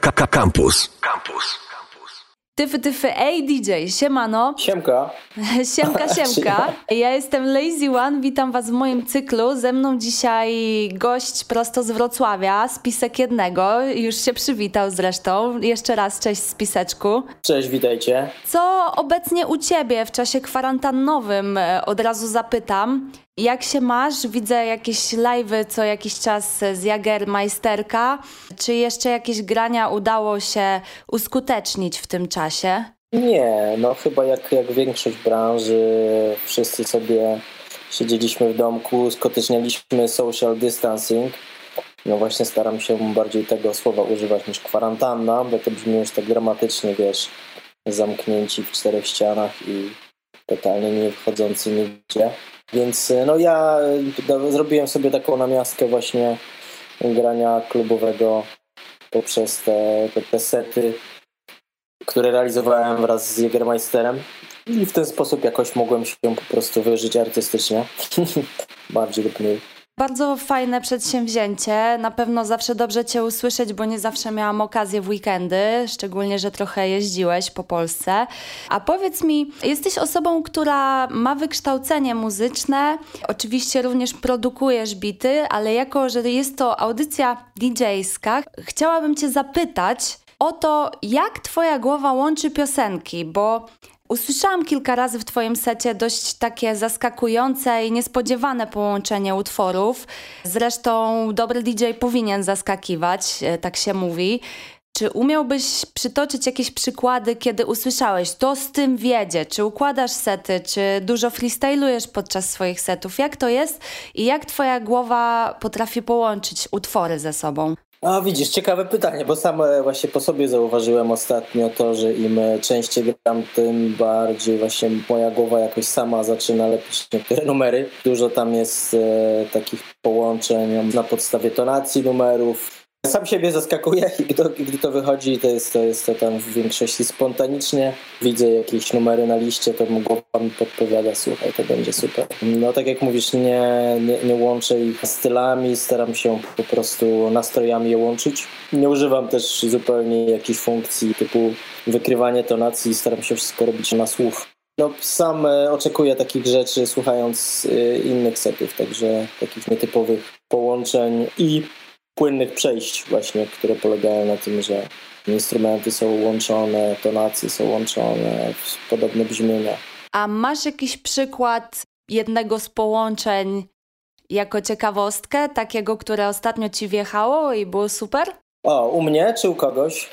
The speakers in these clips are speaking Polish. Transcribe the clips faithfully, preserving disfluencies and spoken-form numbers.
Kampus. Kampus. Tyfy, tyfy, ej D J, siemano. Siemka. Siemka, siemka. Ja jestem Lazy One, witam was w moim cyklu. Ze mną dzisiaj gość prosto z Wrocławia, Spisek Jednego. Już się przywitał zresztą. Jeszcze raz cześć Spiseczku. Cześć, witajcie. Co obecnie u ciebie w czasie kwarantannowym? Od razu zapytam. Jak się masz? Widzę jakieś live'y co jakiś czas z Jägermeisterka. Czy jeszcze jakieś grania udało się uskutecznić w tym czasie? Nie, no chyba jak, jak większość branży, wszyscy sobie siedzieliśmy w domku, skutecznialiśmy social distancing. No właśnie staram się bardziej tego słowa używać niż kwarantanna, bo to brzmi już tak dramatycznie, wiesz, zamknięci w czterech ścianach i totalnie nie wychodzący nigdzie. Więc no ja zrobiłem sobie taką namiastkę właśnie grania klubowego poprzez te, te, te sety, które realizowałem wraz z Jägermeisterem i w ten sposób jakoś mogłem się po prostu wyżyć artystycznie, bardziej lub mniej. Bardzo fajne przedsięwzięcie, na pewno zawsze dobrze cię usłyszeć, bo nie zawsze miałam okazję w weekendy, szczególnie, że trochę jeździłeś po Polsce. A powiedz mi, jesteś osobą, która ma wykształcenie muzyczne, oczywiście również produkujesz bity, ale jako, że jest to audycja D J-ska, chciałabym cię zapytać o to, jak twoja głowa łączy piosenki, bo... Usłyszałam kilka razy w twoim secie dość takie zaskakujące i niespodziewane połączenie utworów. Zresztą dobry D J powinien zaskakiwać, tak się mówi. Czy umiałbyś przytoczyć jakieś przykłady, kiedy usłyszałeś to z tym wiedzie? Czy układasz sety, czy dużo freestylujesz podczas swoich setów? Jak to jest i jak twoja głowa potrafi połączyć utwory ze sobą? A widzisz, ciekawe pytanie, bo sam właśnie po sobie zauważyłem ostatnio to, że im częściej gram, tym bardziej właśnie moja głowa jakoś sama zaczyna lepić niektóre numery. Dużo tam jest e, takich połączeń na podstawie tonacji numerów. Sam siebie zaskakuje i gdy, gdy to wychodzi, to jest, to jest to tam w większości spontanicznie. Widzę jakieś numery na liście, to głowa mi podpowiada, słuchaj, to będzie super. No tak jak mówisz, nie, nie, nie łączę ich stylami, staram się po prostu nastrojami je łączyć. Nie używam też zupełnie jakichś funkcji typu wykrywanie tonacji, staram się wszystko robić na słów. No sam oczekuję takich rzeczy, słuchając innych setów, także takich nietypowych połączeń i płynnych przejść właśnie, które polegają na tym, że instrumenty są łączone, tonacje są łączone, podobne brzmienia. A masz jakiś przykład jednego z połączeń jako ciekawostkę, takiego, które ostatnio ci wjechało i było super? O, u mnie czy u kogoś?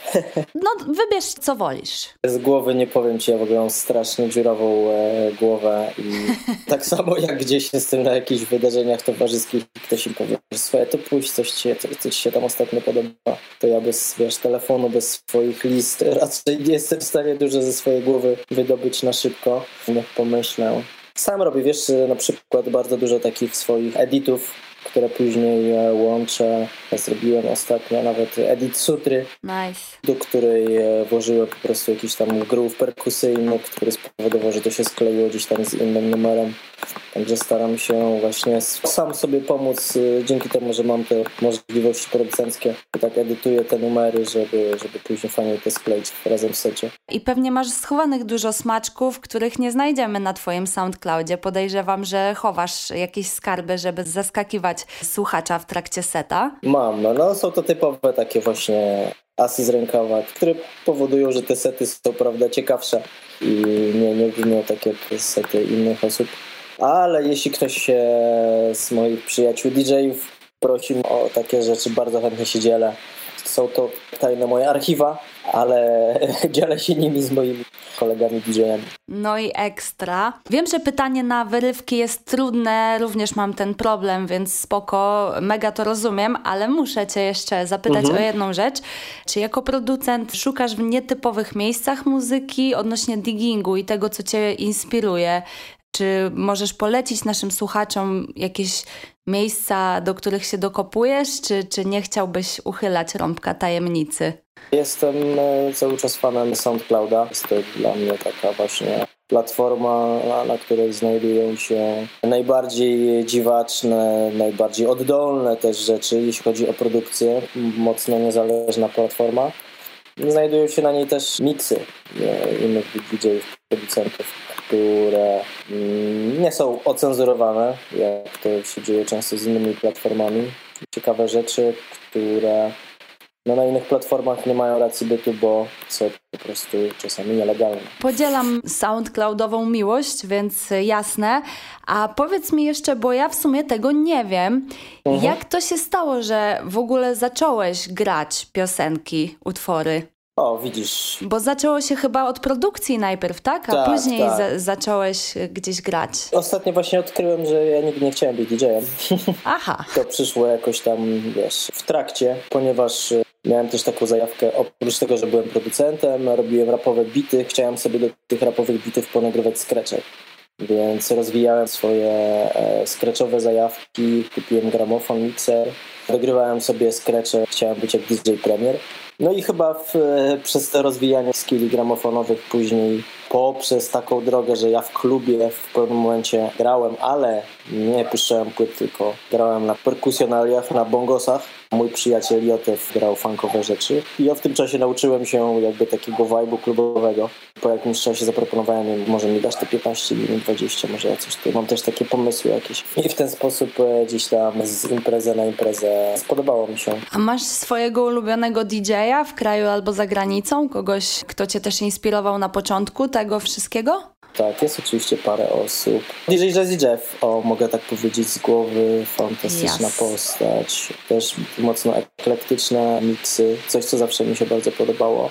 No, wybierz co wolisz. Z głowy nie powiem ci, ja w ogóle mam strasznie dziurową e, głowę i tak samo jak gdzieś jestem na jakichś wydarzeniach towarzyskich i ktoś im powie, że swoje to pójść, coś ci, coś, coś ci się tam ostatnio podoba, to ja bez, wiesz, telefonu, bez swoich list raczej nie jestem w stanie dużo ze swojej głowy wydobyć na szybko, jak pomyślę. Sam robię, wiesz, na przykład bardzo dużo takich swoich editów, które później łączę. Zrobiłem ostatnio nawet edit sutry, nice. Do której włożyłem po prostu jakiś tam groove perkusyjny, który spowodował, że to się skleiło gdzieś tam z innym numerem. Także staram się właśnie sam sobie pomóc dzięki temu, że mam te możliwości producenckie. Tak edytuję te numery, żeby, żeby później fajnie to skleić razem w secie. I pewnie masz schowanych dużo smaczków, których nie znajdziemy na twoim SoundCloudzie. Podejrzewam, że chowasz jakieś skarby, żeby zaskakiwać słuchacza w trakcie seta. Mam, no, no są to typowe takie właśnie asy z rękawa, które powodują, że te sety są, prawda, ciekawsze i nie, nie brzmią tak jak sety innych osób. Ale jeśli ktoś z moich przyjaciół D J-ów prosi o takie rzeczy, bardzo chętnie się dzielę. Są to tajne moje archiwa, ale dzielę się nimi z moimi kolegami D J-ami. No i ekstra. Wiem, że pytanie na wyrywki jest trudne, również mam ten problem, więc spoko, mega to rozumiem, ale muszę cię jeszcze zapytać mhm. o jedną rzecz. Czy jako producent szukasz w nietypowych miejscach muzyki odnośnie diggingu i tego, co cię inspiruje? Czy możesz polecić naszym słuchaczom jakieś miejsca, do których się dokopujesz, czy, czy nie chciałbyś uchylać rąbka tajemnicy? Jestem cały czas fanem SoundClouda. Jest to dla mnie taka właśnie platforma, na której znajdują się najbardziej dziwaczne, najbardziej oddolne też rzeczy, jeśli chodzi o produkcję. Mocno niezależna platforma. Znajdują się na niej też miksy innych D J-ów, producentów, które nie są ocenzurowane, jak to się dzieje często z innymi platformami. Ciekawe rzeczy, które no na innych platformach nie mają racji bytu, bo są po prostu czasami nielegalne. Podzielam SoundCloudową miłość, więc jasne. A powiedz mi jeszcze, bo ja w sumie tego nie wiem, mhm. jak to się stało, że w ogóle zacząłeś grać piosenki, utwory? O, widzisz. Bo zaczęło się chyba od produkcji najpierw, tak? A tak, później tak. Za- zacząłeś gdzieś grać. Ostatnio właśnie odkryłem, że ja nigdy nie chciałem być D J-em. Aha. To przyszło jakoś tam, wiesz, w trakcie, ponieważ miałem też taką zajawkę, oprócz tego, że byłem producentem, robiłem rapowe bity, chciałem sobie do tych rapowych bitów ponagrywać scratche. Więc rozwijałem swoje e, scratchowe zajawki, kupiłem gramofon, mikser, dogrywałem sobie scratche, chciałem być jak D J Premier. No i chyba w, e, przez to rozwijanie skilli gramofonowych później poprzez taką drogę, że ja w klubie w pewnym momencie grałem, ale nie puszczałem płyt, tylko grałem na perkusjonaliach, na bongosach. Mój przyjaciel Jotyf grał funkowe rzeczy i ja w tym czasie nauczyłem się jakby takiego vibe'u klubowego. Po jakimś czasie zaproponowałem, może mi dasz te piętnaście minut, dwadzieścia, może ja coś tu mam też takie pomysły jakieś. I w ten sposób gdzieś tam z imprezy na imprezę spodobało mi się. A masz swojego ulubionego D J-a w kraju albo za granicą? Kogoś, kto cię też inspirował na początku tego wszystkiego? Tak, jest oczywiście parę osób. D J Jazzy Jeff, o, mogę tak powiedzieć z głowy, fantastyczna yes. postać. Też mocno eklektyczne miksy, coś co zawsze mi się bardzo podobało.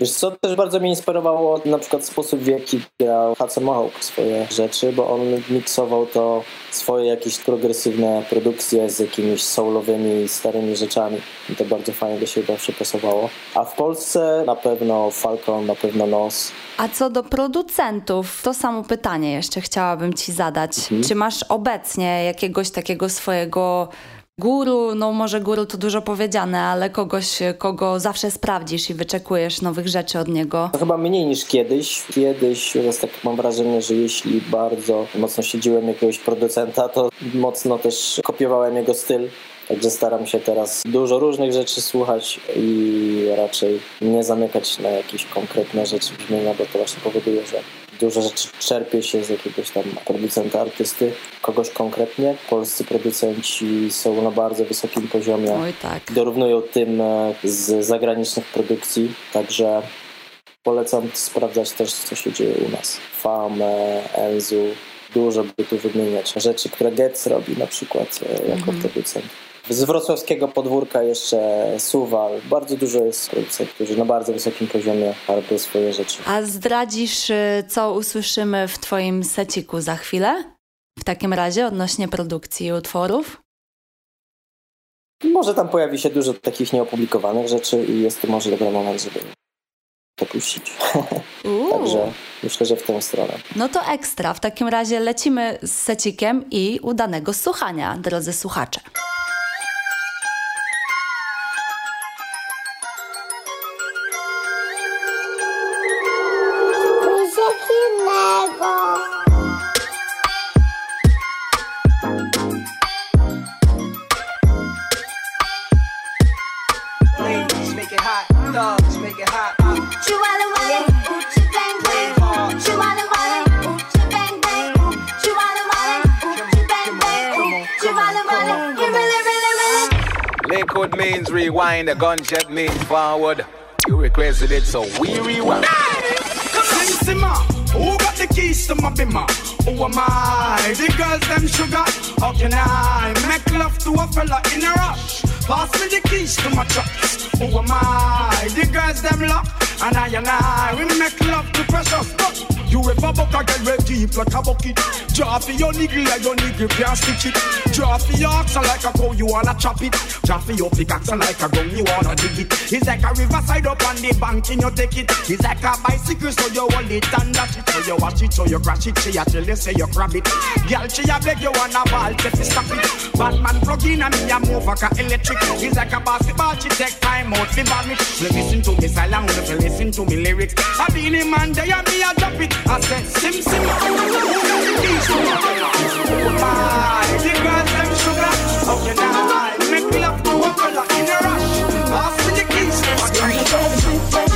Wiesz co, też bardzo mnie inspirowało na przykład sposób, w jaki grał Hudson Mohawk swoje rzeczy, bo on miksował to swoje jakieś progresywne produkcje z jakimiś soulowymi, starymi rzeczami. I to bardzo fajnie do siebie zawsze pasowało. A w Polsce na pewno Falcon, na pewno Nos. A co do producentów, to samo pytanie jeszcze chciałabym ci zadać. Mhm. Czy masz obecnie jakiegoś takiego swojego... guru, no może guru to dużo powiedziane, ale kogoś, kogo zawsze sprawdzisz i wyczekujesz nowych rzeczy od niego? Chyba mniej niż kiedyś. Kiedyś teraz tak mam wrażenie, że jeśli bardzo mocno śledziłem jakiegoś producenta, to mocno też kopiowałem jego styl. Także staram się teraz dużo różnych rzeczy słuchać i raczej nie zamykać na jakieś konkretne rzeczy brzmienia, bo to właśnie powoduje, że dużo rzeczy czerpie się z jakiegoś tam producenta, artysty, kogoś konkretnie. Polscy producenci są na bardzo wysokim poziomie. Oj, tak. Dorównują tym z zagranicznych produkcji, także polecam sprawdzać też, co się dzieje u nas. Famę, Enzu, dużo by tu wymieniać. Rzeczy, które Getz robi na przykład jako mhm. producent. Z wrocławskiego podwórka jeszcze Suwal. Bardzo dużo jest producentów, którzy na bardzo wysokim poziomie robią swoje rzeczy. A zdradzisz, co usłyszymy w twoim seciku za chwilę? W takim razie odnośnie produkcji i utworów? Może tam pojawi się dużo takich nieopublikowanych rzeczy i jest to może dobry moment, żeby to puścić. Także myślę, że w tę stronę. No to ekstra. W takim razie lecimy z secikiem i udanego słuchania, drodzy słuchacze. Code means rewind, a gunshot means forward. You requested it, so we rewind. Who got the keys to my bimmer? Who am I? The girls them sugar. How can I make love to a fella in a rush? Pass me the keys to my truck. Who am I? The girls them luck. And I and I, we make love to precious stuff. You ever buck a girl with deep like a bucket? Draw for your niggle like your niggle can't stitch it. Draw for your oxen like a cow, you wanna chop it. Draw for your pickaxe like a gun, you wanna dig it. It's like a riverside up on the bank and you take it. It's like a bicycle, so you hold it and that it. So you watch it, so you crash it, she a tell you, say you grab it. Girl, she a beg you wanna ball, take it, stop it. Batman plug in and me a move like a electric. It's like a basketball, she take time out, she vomit. She listen to me silent, she listen to me lyrics. I be the man, they a me a drop it. I said, sim, sim, who got the keys to my bimmer? Who am I? The girls them sugar. How can I make love to a fella in a rush? I said the keys to my bimmer.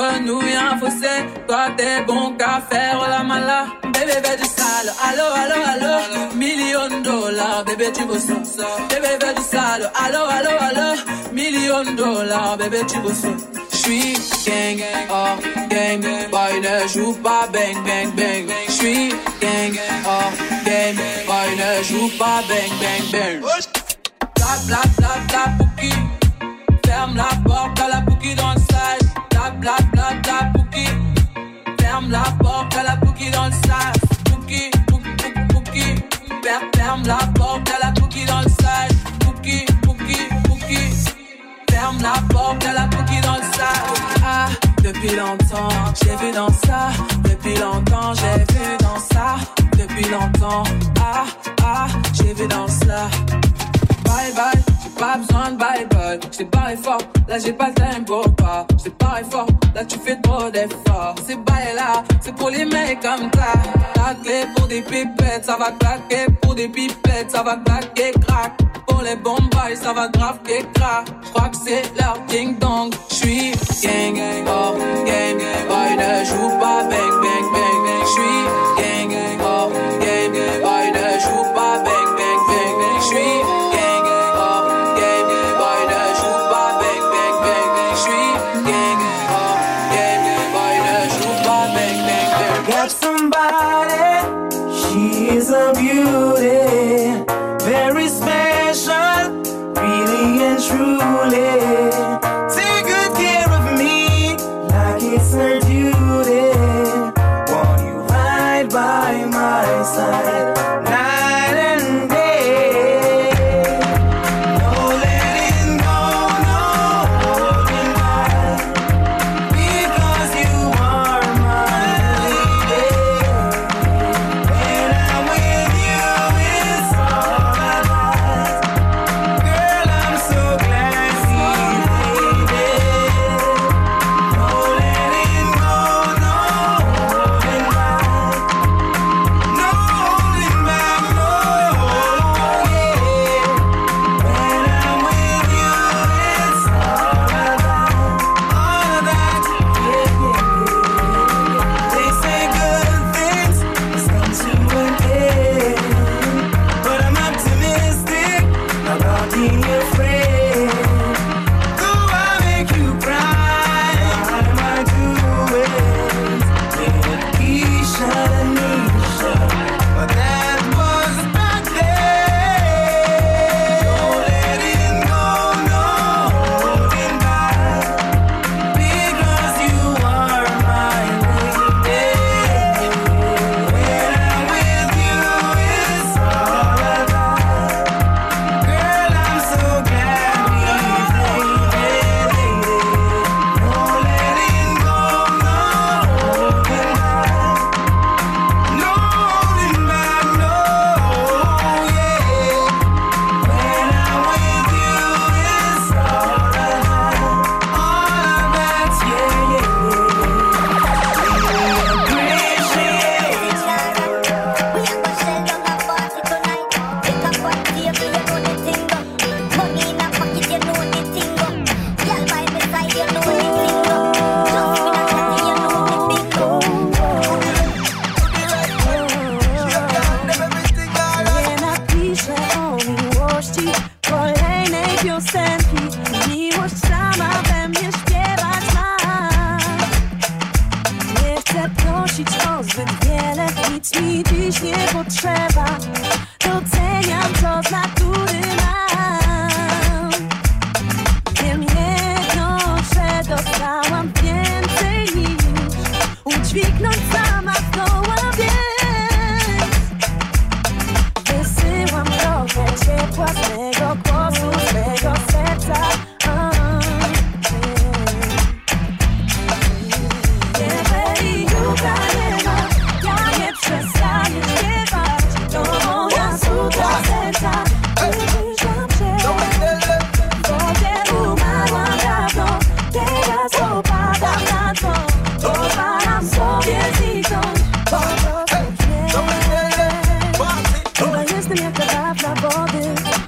renouille un fossé. Toi t'es bon qu'à faire la mala. Bébé fais du sale, allo allo allo. Million de dollars, bébé tu veux son ça. Bébé fais du sale, allo allo allo. Million de dollars, bébé tu veux son. J'suis gang, oh gang, boy ne joue pas bang bang bang. J'suis gang, oh gang, boy ne joue pas bang bang bang. Tap la tap la pouki. Ferme la porte à la pouki dans le sale. Tap la tap la pouki. Ferme la porte à la pouki dans le sale. Pouki, pouki, pouki, pouki. Ferme la porte à la pouki dans le sale. Pouki, pouki, pouki. Ferme la porte à la pouki dans le sale. Ah, depuis longtemps, j'ai vu dans ça. Depuis longtemps, j'ai vu dans ça. Depuis longtemps, ah, ah, j'ai vu dans ça. Bye bye, j'ai pas besoin de bye bye. J't'ai parlé fort, là j'ai pas le time pour pas. J't'ai parlé fort, là tu fais trop d'efforts. C'est bail là, c'est pour les mecs comme ça. La clé pour des pipettes, ça va claquer. Pour des pipettes, ça va claquer crack. Pour les bombes boys, ça va grave que crack. J'crois que c'est leur ding dong. J'suis gang gang, oh gang gang, boy ne joue pas bang bang bang. J'suis gang gang, oh gang gang, boy ne joue pas bang bang bang. J'suis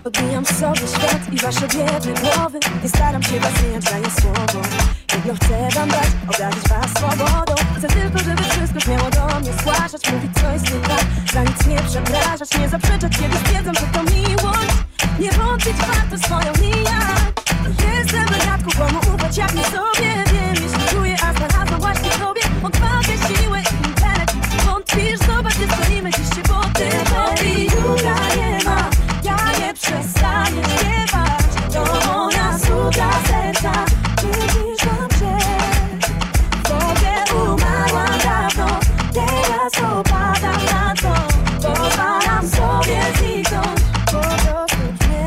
Odbijam sobie świat i wasze biedne głowy. Nie staram się was nie daję słowo. No chcę wam dać, obdarzyć was swobodą. Chcę tylko, żeby wszystko śmiało do mnie zgłaszać, mówić co jest nie tak, za nic nie przepraszać, nie zaprzeczać, kiedy wiedzą, że to miłość. Nie wątpić warto swoją nijak. Jestem wydatku, bo mu ufać jak nie sobie. Wiem, jeśli czuję, a znalazłam właśnie sobie odwagę, siłę i intelekt. Wątpisz, zobacz, nie stoimy dziś się po tym, bo i Juga nie ma, ja nie przestaję śpiewać. To ona sługa serca, widzisz dobrze. W tobie umarła dawno, teraz opadam na to. Powalam sobie znikąd, po prostu nie.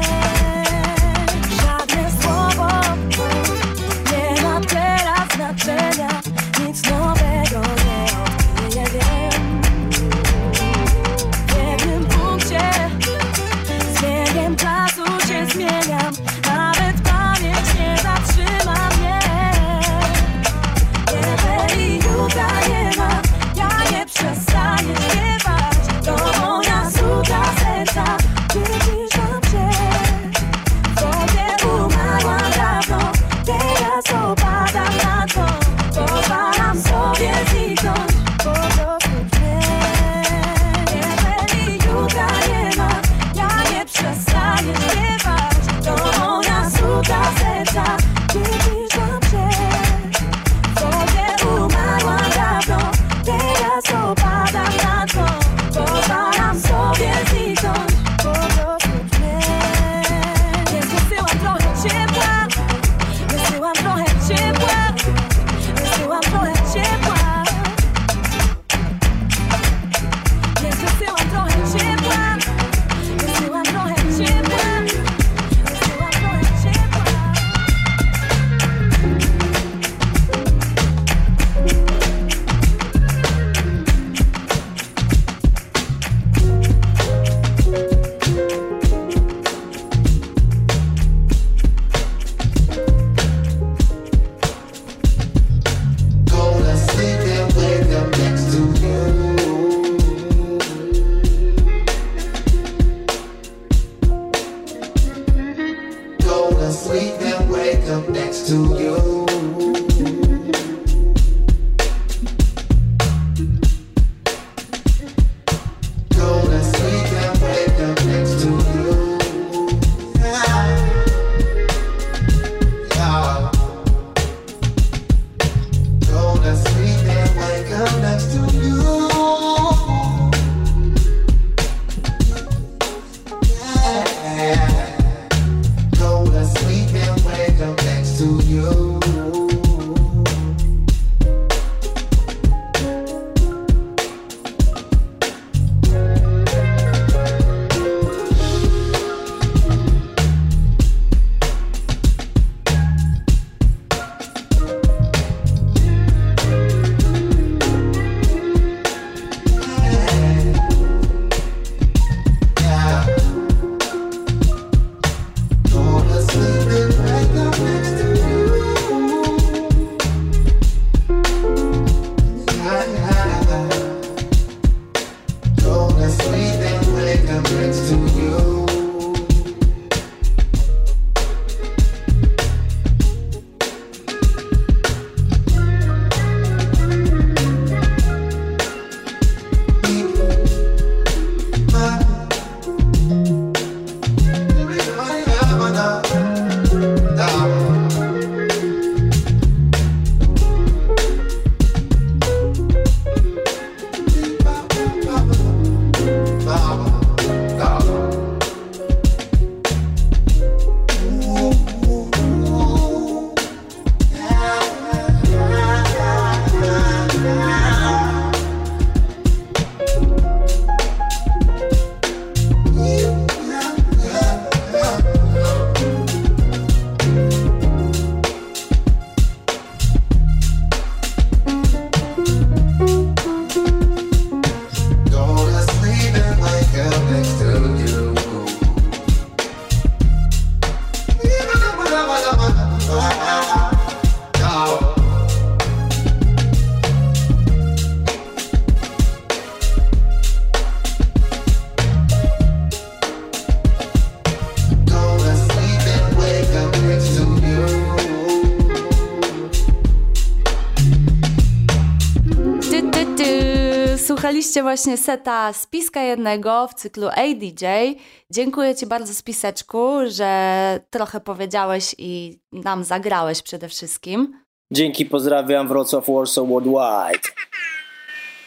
Słuchaliście właśnie seta Spiska Jednego w cyklu Ej D J. Dziękuję Ci bardzo, Spiseczku, że trochę powiedziałeś i nam zagrałeś przede wszystkim. Dzięki, pozdrawiam Wrocław, Warsaw, worldwide.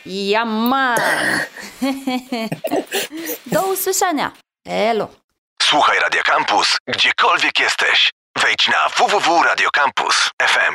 Ja mam. Do usłyszenia. Elo. Słuchaj Radio Kampus, gdziekolwiek jesteś. Wejdź na w w w kropka radiokampus kropka f m.